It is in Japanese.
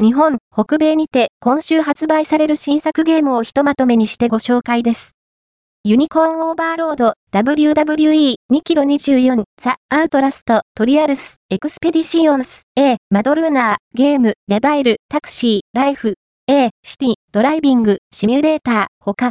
日本、北米にて今週発売される新作ゲームをひとまとめにしてご紹介です。ユニコーンオーバーロード、WWE 2K24、ザ・アウトラスト、トリアルス、エクスペディシオンス、A、マドルーナー、ゲーム、デバイル、タクシー、ライフ、A、シティ、ドライビング、シミュレーター、他。